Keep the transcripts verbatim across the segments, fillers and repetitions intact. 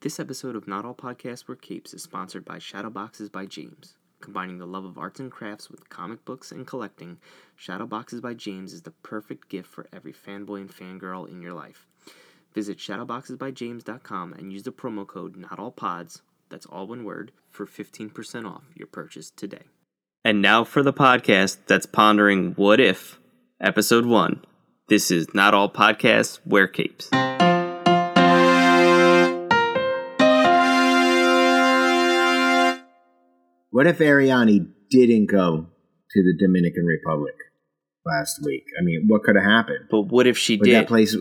This episode of Not All Podcasts Wear Capes is sponsored by Shadowboxes by James. Combining the love of arts and crafts with comic books and collecting, Shadowboxes by James is the perfect gift for every fanboy and fangirl in your life. Visit shadowboxes by james dot com and use the promo code NotAllPods, that's all one word, for fifteen percent off your purchase today. And now for the podcast that's pondering What If, Episode one. This is Not All Podcasts Wear Capes. What if Ariani didn't go to the Dominican Republic last week? I mean, what could have happened? But what if she would did? That place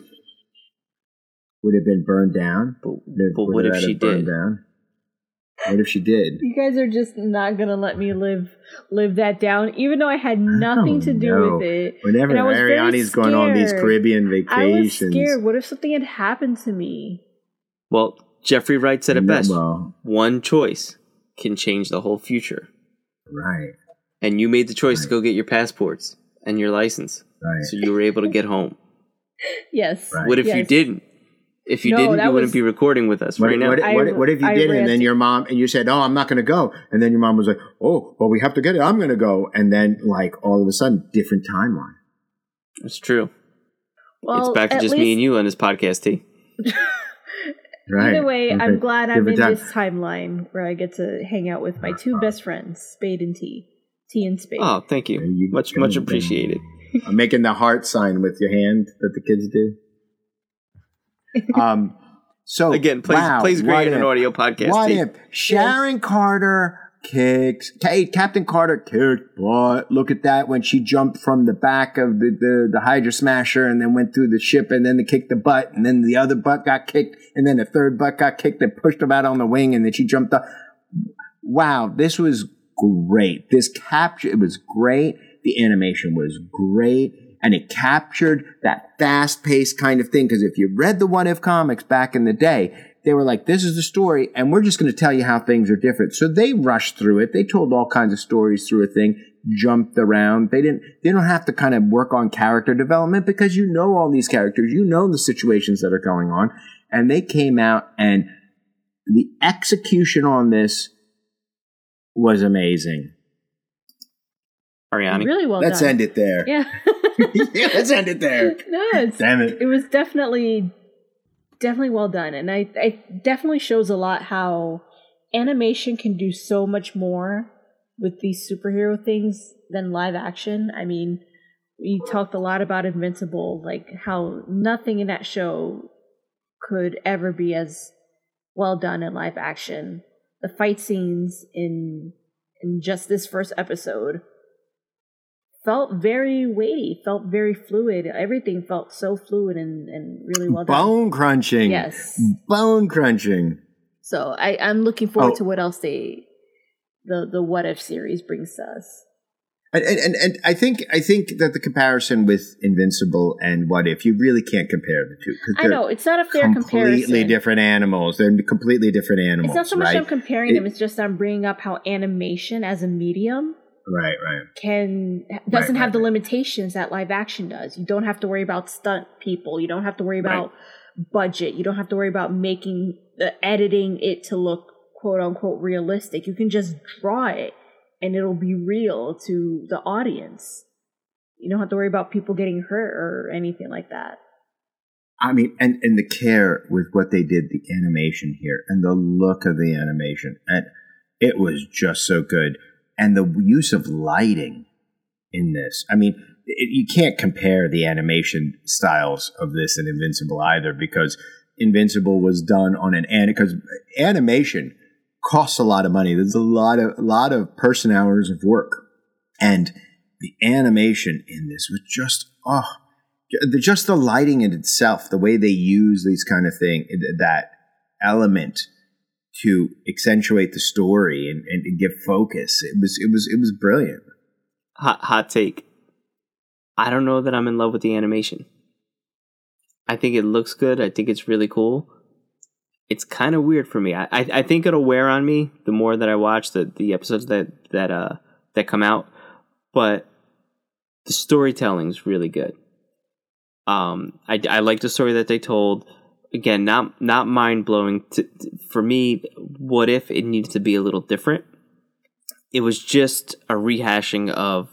would have been burned down. But, would, but would what if she did? Down? What if she did? You guys are just not going to let me live live that down, even though I had nothing I to do know. with it. Whenever Ariani's going on these Caribbean vacations. I was scared. What if something had happened to me? Well, Jeffrey Wright said it best. Well, one choice can change the whole future. Right. And you made the choice right. to go get your passports and your license. Right. So you were able to get home. Yes. Right. What if yes. you didn't? If you no, didn't, you wouldn't was... be recording with us what, right now. What, what, I, what if you I did and then your mom, and you said, oh, I'm not going to go. And then your mom was like, oh, well, we have to get it. I'm going to go. And then, like, all of a sudden, different timeline. That's true. Well, it's back to just least... me and you on this podcast, T. Right. Either way, okay. I'm glad I'm in time. this timeline where I get to hang out with my two best friends, Spade and T. T and Spade. Oh, thank you. you much, much appreciated. I'm making the heart sign with your hand that the kids do. Um. So again, plays wow, plays great in if, an audio podcast. What T. if Sharon Carter kicks? Hey, Captain Carter kicked butt. Look at that when she jumped from the back of the, the the Hydra Smasher and then went through the ship and then they kicked the butt and then the other butt got kicked. And then the third butt got kicked and pushed him out on the wing, and then she jumped up. Wow, this was great. This capture it was great. The animation was great, and it captured that fast-paced kind of thing. Because if you read the What If comics back in the day, they were like, this is the story, and we're just going to tell you how things are different. So they rushed through it. They told all kinds of stories through a thing, jumped around. They didn't. They don't have to kind of work on character development because you know all these characters. You know the situations that are going on. And they came out, and the execution on this was amazing. Ariani, really well let's done. end it there. Yeah. yeah, let's end it there. No, it's, damn it! It was definitely, definitely well done, and I, it definitely shows a lot how animation can do so much more with these superhero things than live action. I mean, we talked a lot about Invincible, like how nothing in that show could ever be as well done in live action. The fight scenes in in just this first episode felt very weighty, felt very fluid. Everything felt so fluid and, and really well done. Bone crunching. Yes. Bone crunching. So I, I'm looking forward oh. to what else they the the What If series brings to us. And, and and I think I think that the comparison with Invincible and What If, you really can't compare the two. I know, it's not a fair completely comparison. Completely different animals. They're completely different animals. It's not so much right? I'm comparing it, them, it's just I'm bringing up how animation as a medium right, right. can doesn't right, have right, the limitations that live action does. You don't have to worry about stunt people. You don't have to worry about right. budget. You don't have to worry about making, uh, editing it to look quote-unquote realistic. You can just draw it. And it'll be real to the audience. You don't have to worry about people getting hurt or anything like that. I mean, and, and the care with what they did, the animation here, and the look of the animation. And it was just so good. And the use of lighting in this. I mean, it, you can't compare the animation styles of this and Invincible either, because Invincible was done on an – because animation – costs a lot of money. There's a lot of a lot of person hours of work, and the animation in this was just oh, just the lighting in itself, the way they use these kind of thing, that element to accentuate the story and, and give focus. It was it was it was brilliant. Hot hot take. I don't know that I'm in love with the animation. I think it looks good. I think it's really cool. It's kind of weird for me. I, I I think it'll wear on me the more that I watch the, the episodes that that uh that come out. But the storytelling's really good. Um, I, I like the story that they told. again, not not mind-blowing. To, to, for me, What If it needed to be a little different. It was just a rehashing of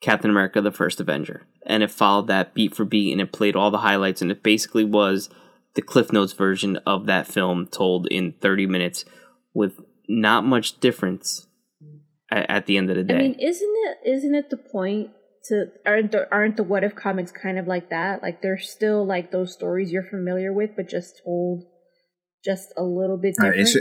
Captain America, the First Avenger. And it followed that beat for beat, and it played all the highlights, and it basically was the Cliff Notes version of that film told in thirty minutes with not much difference at, at the end of the day. I mean, isn't it, isn't it the point to, aren't the, aren't the What If comics kind of like that? Like, they're still like those stories you're familiar with, but just told just a little bit different. Uh,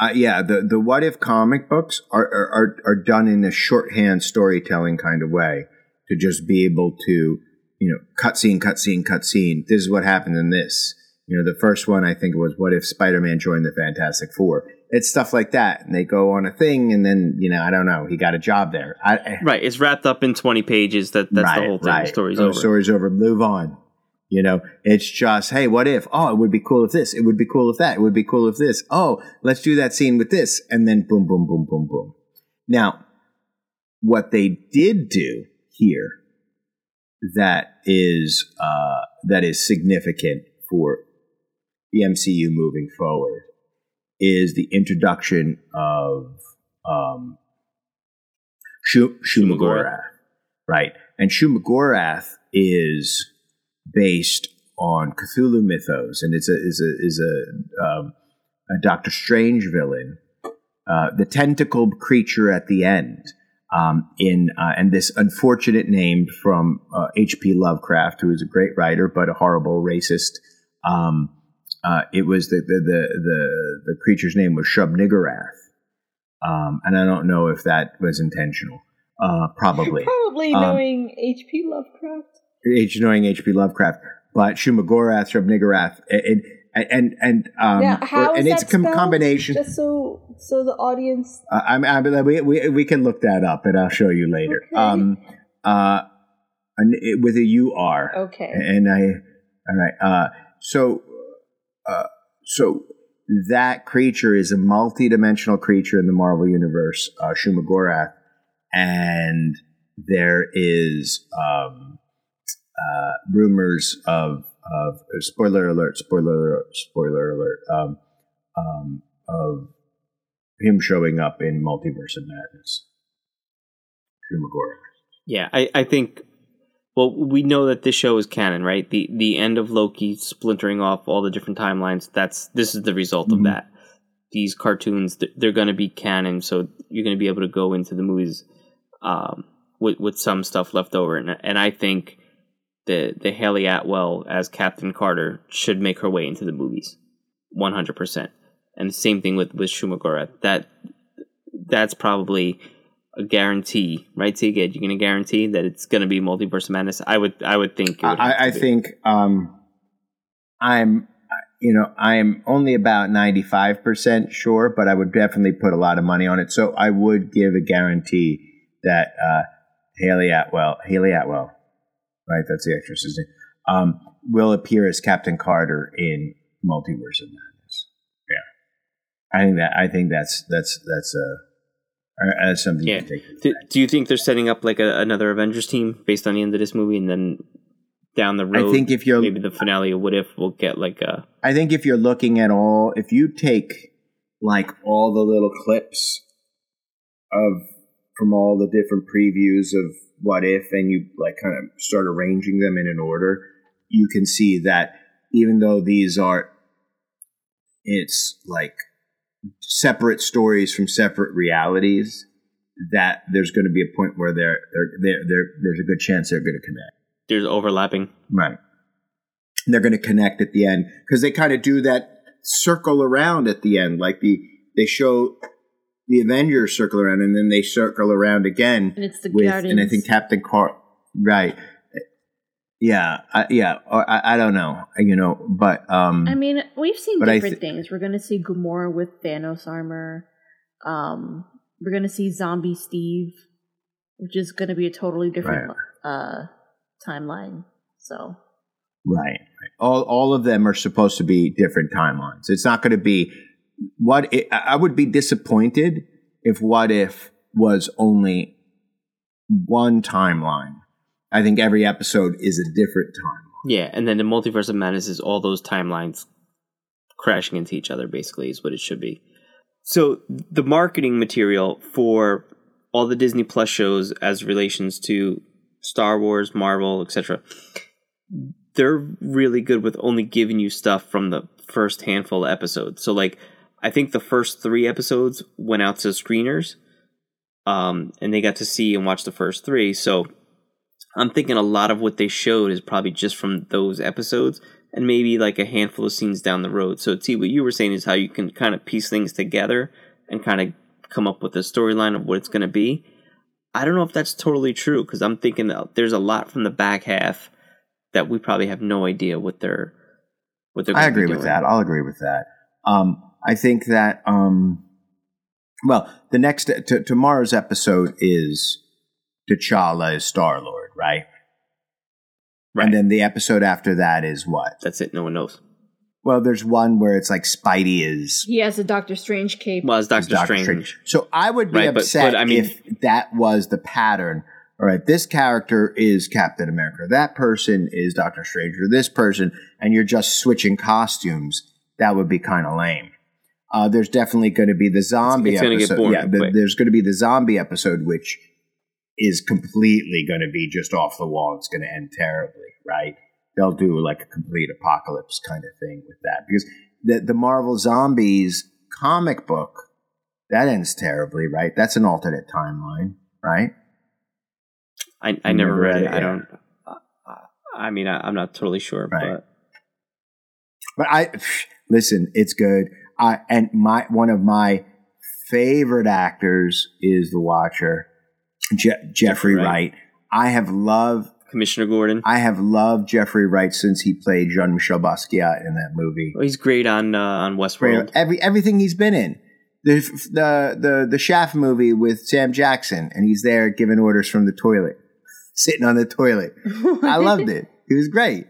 Uh, yeah, the, the What If comic books are, are are done in a shorthand storytelling kind of way to just be able to, you know, cutscene, cutscene, cutscene. This is what happened in this. You know, the first one, I think, was What If Spider-Man joined the Fantastic Four? It's stuff like that. And they go on a thing, and then, you know, I don't know, he got a job there. I, I, right, it's wrapped up in twenty pages. That That's right, the whole thing. Right. The story's oh, over. The story's over. Move on. You know, it's just, hey, what if? Oh, it would be cool if this. It would be cool if that. It would be cool if this. Oh, let's do that scene with this. And then boom, boom, boom, boom, boom. Now, what they did do here that is uh, that is significant for the M C U moving forward is the introduction of um, Shum- Shuma-Gorath, right? And Shuma-Gorath is based on Cthulhu mythos, and it's a is a is a, um, a Doctor Strange villain, uh, the tentacled creature at the end, um, in uh, and this unfortunate name from uh, H P Lovecraft, who is a great writer but a horrible racist. Um, uh, it was the the, the the the creature's name was Shub-Niggurath, um, and I don't know if that was intentional. Uh, probably, probably um, knowing H P Lovecraft. H. Knowing H P. Lovecraft, but Shuma-Gorath, Shub-Niggurath, and and and um, yeah, how or, and is it's a com- combination. Just so so the audience, uh, I'm, I'm we we we can look that up, and I'll show you later. Okay. Um, uh, and it, with a U R. Okay. And I, all right. Uh, so, uh, so that creature is a multi-dimensional creature in the Marvel universe, uh, Shuma-Gorath, and there is um. Uh, rumors of, of spoiler alert, spoiler alert, spoiler alert, um, um, of him showing up in Multiverse of Madness. Shuma-Gorath. Yeah, I, I think, well, we know that this show is canon, right? The the end of Loki splintering off all the different timelines, that's this is the result mm-hmm. of that. These cartoons, they're going to be canon, so you're going to be able to go into the movies um, with, with some stuff left over. And, and I think The the Hayley Atwell as Captain Carter should make her way into the movies, one hundred percent. And the same thing with with Shuma-Gorath. That that's probably a guarantee, right? So again, you're going to guarantee that it's going to be Multiverse of Madness. I would I would think. It would I, I think um, I'm you know I'm only about ninety five percent sure, but I would definitely put a lot of money on it. So I would give a guarantee that uh, Hayley Atwell Hayley Atwell. Right, that's the actress's name. Um, will appear as Captain Carter in Multiverse of Madness. Yeah, I think that I think that's that's that's a uh, something. Yeah. To take do, do you think they're setting up like a, another Avengers team based on the end of this movie, and then down the road? I think if you're maybe the finale of What If we'll get like a. I think if you're looking at all, if you take like all the little clips of from all the different previews of What If, and you like kind of start arranging them in an order, you can see that even though these are, it's like separate stories from separate realities, that there's going to be a point where they're, they're, they're, they're, there's a good chance they're going to connect. There's overlapping. Right. They're going to connect at the end because they kind of do that circle around at the end. Like the, they show the Avengers circle around, and then they circle around again. And it's the with, Guardians. And I think Captain Carter, right. Yeah, I, yeah, or I, I don't know, you know, but... Um, I mean, we've seen different th- things. We're going to see Gamora with Thanos armor. Um, we're going to see Zombie Steve, which is going to be a totally different right. uh, timeline, so... Right. All, all of them are supposed to be different timelines. It's not going to be... What if, I would be disappointed if What If was only one timeline. I think every episode is a different timeline. Yeah, and then the Multiverse of Madness is all those timelines crashing into each other, basically, is what it should be. So the marketing material for all the Disney Plus shows as relations to Star Wars, Marvel, et cetera, they're really good with only giving you stuff from the first handful of episodes. So, like, I think the first three episodes went out to screeners, um, and they got to see and watch the first three. So I'm thinking a lot of what they showed is probably just from those episodes and maybe like a handful of scenes down the road. So, T, what you were saying is how you can kind of piece things together and kind of come up with a storyline of what it's going to be. I don't know if that's totally true, because I'm thinking that there's a lot from the back half that we probably have no idea what they're what they're. I agree with that. I'll agree with that. Um, I think that um, well, the next to, tomorrow's episode is T'Challa is Star-Lord, right? Right. And then the episode after that is what? That's it. No one knows. Well, there's one where it's like Spidey is... He has a Doctor Strange cape. Well, it's Doctor, Doctor Strange. Strange. So I would be right, upset but, but, I mean, if that was the pattern. All right, this character is Captain America. That person is Doctor Strange or this person. And you're just switching costumes. That would be kind of lame. Uh, there's definitely going to be the zombie it's, it's episode. Gonna get boring, yeah, the, there's going to be the zombie episode, which is completely going to be just off the wall. It's going to end terribly, right? They'll do like a complete apocalypse kind of thing with that. Because the, the Marvel Zombies comic book, that ends terribly, right? That's an alternate timeline, right? I, I never read, read it. it. I don't... I mean, I, I'm not totally sure, right. but... But I... Listen, it's good. I, and my one of my favorite actors is The Watcher, Je- Jeffrey, Jeffrey Wright. Wright. I have loved... Commissioner Gordon. I have loved Jeffrey Wright since he played Jean-Michel Basquiat in that movie. Well, he's great on uh, on Westworld. Every everything he's been in, the the the the Shaft movie with Sam Jackson, and he's there giving orders from the toilet, sitting on the toilet. I loved it. He was great.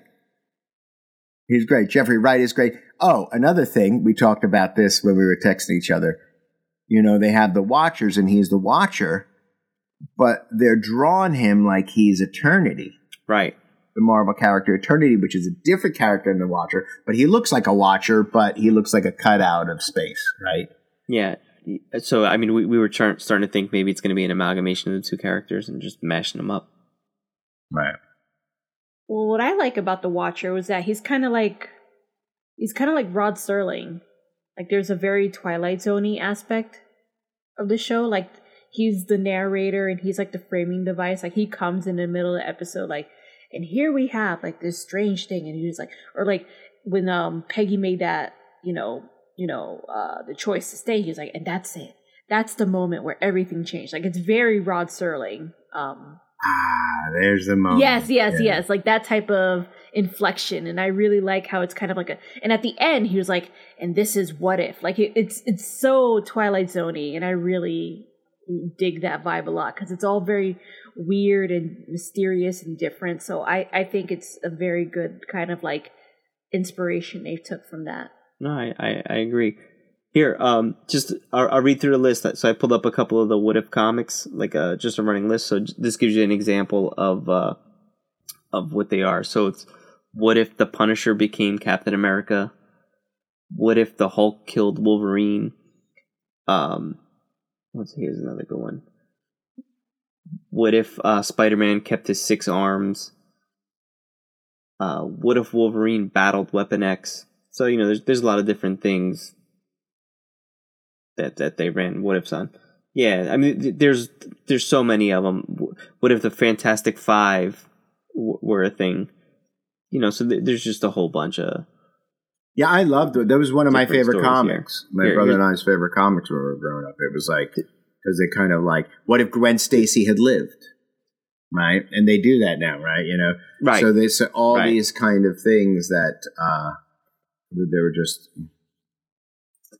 He was great. Jeffrey Wright is great. Oh, another thing, we talked about this when we were texting each other. You know, they have the Watchers, and he's the Watcher. But they're drawing him like he's Eternity. Right. The Marvel character Eternity, which is a different character than the Watcher. But he looks like a Watcher, but he looks like a cutout of space, right? Yeah. So, I mean, we, we were char- starting to think maybe it's going to be an amalgamation of the two characters and just mashing them up. Right. Well, what I like about the Watcher was that he's kind of like, he's kind of like Rod Serling. Like, there's a very Twilight Zone-y aspect of the show, like... He's the narrator, and he's, like, the framing device. Like, he comes in the middle of the episode, like, and here we have, like, this strange thing. And he's like, or, like, when um Peggy made that, you know, you know, uh, the choice to stay, he was like, and that's it. That's the moment where everything changed. Like, it's very Rod Serling. Um, ah, there's the moment. Yes, yes, yeah. yes. Like, that type of inflection. And I really like how it's kind of like a, and at the end, he was like, and this is what if. Like, it, it's it's so Twilight Zone-y, and I really... dig that vibe a lot, because it's all very weird and mysterious and different. So I, I think it's a very good kind of like inspiration they took from that. No, I, I, I agree. Here, um, just I'll, I'll read through the list. So I pulled up a couple of the what if comics, like uh, just a running list. So this gives you an example of uh, of what they are. So it's what if the Punisher became Captain America? What if the Hulk killed Wolverine? Um. Let's see, here's another good one. What if uh, Spider-Man kept his six arms? Uh, what if Wolverine battled Weapon X? So, you know, there's there's a lot of different things that that they ran what ifs on. Yeah, I mean, there's there's so many of them. What if the Fantastic Five w- were a thing? You know, so th- there's just a whole bunch of... Yeah, I loved it. That was one of my favorite stories, comics. Yeah. My here, brother and I's favorite comics when we were growing up. It was like, because they kind of like, what if Gwen Stacy had lived? Right? And they do that now, right? You know? Right. So they so all right. these kind of things that uh, they were just...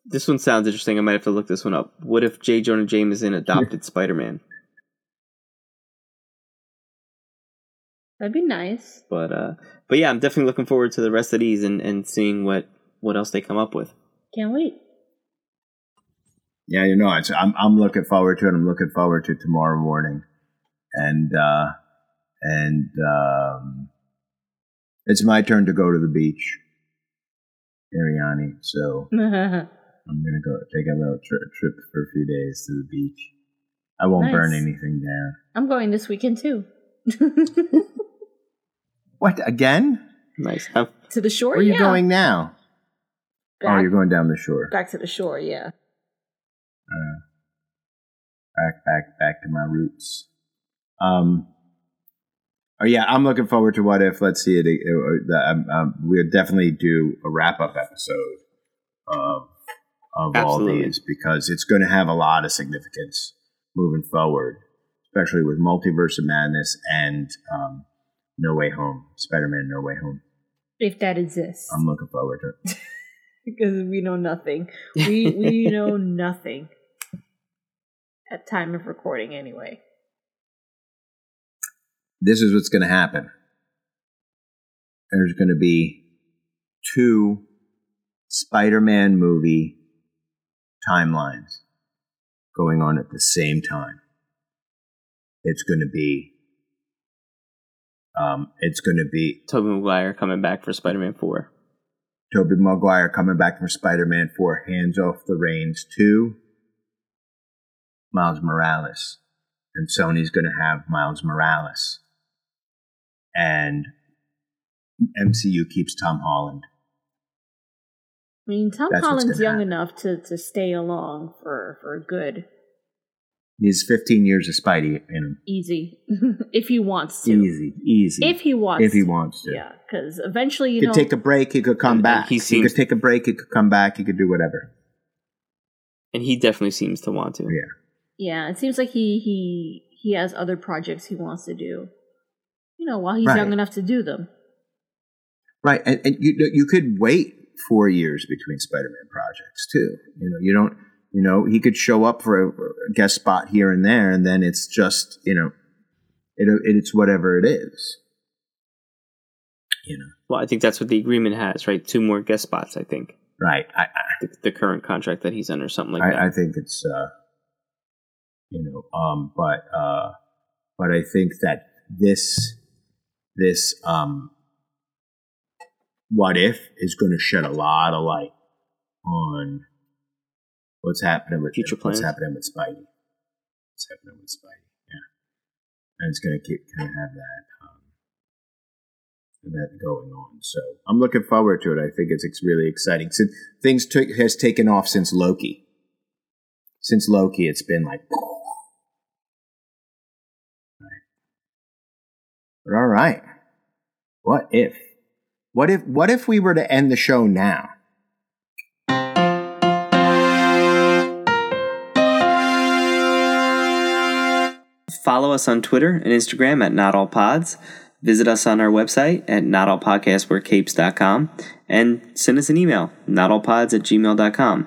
This one sounds interesting. I might have to look this one up. What if J. Jonah Jameson adopted Spider-Man? That'd be nice. But uh, but yeah, I'm definitely looking forward to the rest of these and, and seeing what, what else they come up with. Can't wait. Yeah, you know, it's, I'm I'm looking forward to it. I'm looking forward to tomorrow morning, and uh, and um, It's my turn to go to the beach, Ariani. So I'm going to go take a little tri- trip for a few days to the beach. I won't nice. burn anything down. I'm going this weekend too. What, again? Nice. How- to the shore? Where are you yeah. going now? Back, oh, you're going down the shore. Back to the shore, yeah. Uh, back, back, back to my roots. Um. Oh yeah, I'm looking forward to What If. Let's see it. it, it um, um, we'll definitely do a wrap-up episode of of Absolutely. all these because it's going to have a lot of significance moving forward, especially with Multiverse of Madness and um, No Way Home, Spider-Man No Way Home. If that exists, I'm looking forward to it because we know nothing. We we know nothing at time of recording, anyway. This is what's going to happen. There's going to be two Spider-Man movie timelines going on at the same time. It's going to be, um, it's going to be Tobey Maguire coming back for Spider-Man four. Tobey Maguire coming back for Spider-Man four. Hands off the reins to Miles Morales, and Sony's going to have Miles Morales. And M C U keeps Tom Holland. I mean, Tom That's Holland's young happen. enough to, to stay along for, for good. He's fifteen years of Spidey in him. Easy. If he wants to. Easy, easy. If he wants to. If he wants to. Yeah, because eventually, you he know. He could take a break, he could come and, back. And he, seems- he could take a break, he could come back, he could do whatever. And he definitely seems to want to. Yeah. Yeah, it seems like he, he, he has other projects he wants to do. You know, while he's right. young enough to do them. Right, and, and you you could wait four years between Spider-Man projects too. You know, you don't. You know, he could show up for a guest spot here and there, and then it's just you know, it, it it's whatever it is. You know. Well, I think that's what the agreement has, right? Two more guest spots, I think. Right. I, I, the, the current contract that he's under, something like I, that. I think it's, uh, you know, um, but uh, but I think that this this um. What If is going to shed a lot of light on what's happening with future plans. What's happening with Spidey? What's happening with Spidey? Yeah, and it's going to keep kind of have that um, that going on. So I'm looking forward to it. I think it's, it's really exciting. Since things t- has taken off since Loki. Since Loki, it's been like. Right. But all right, What If? What if what if we were to end the show now? Follow us on Twitter and Instagram at Not All Pods. Visit us on our website at not all podcasts wear capes dot com and send us an email, not all pods at gmail dot com.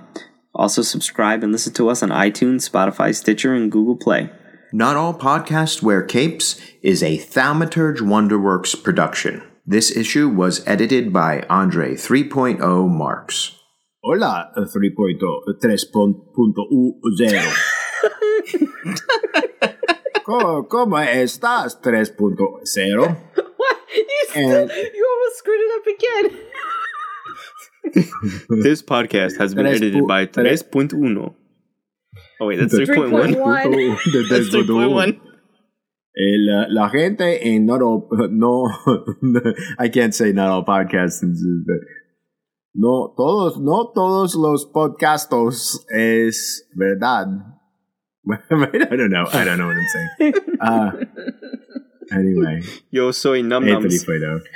Also subscribe and listen to us on iTunes, Spotify, Stitcher, and Google Play. Not All Podcasts Wear Capes is a Thaumaturge Wonderworks production. This issue was edited by Andre three point oh Marks. Hola three point oh, tres punto cero. ¿Cómo, ¿Cómo estás tres punto cero? What? You, still, you almost screwed it up again. This podcast has been edited pu- by tres punto uno. Oh wait, that's three point one. That's three point one. La, la gente en Not All, no, I can't say Not All Podcasts, but no todos, no todos los podcastos es verdad. I don't know. I don't know what I'm saying. Uh, anyway. Yo soy Num Nums.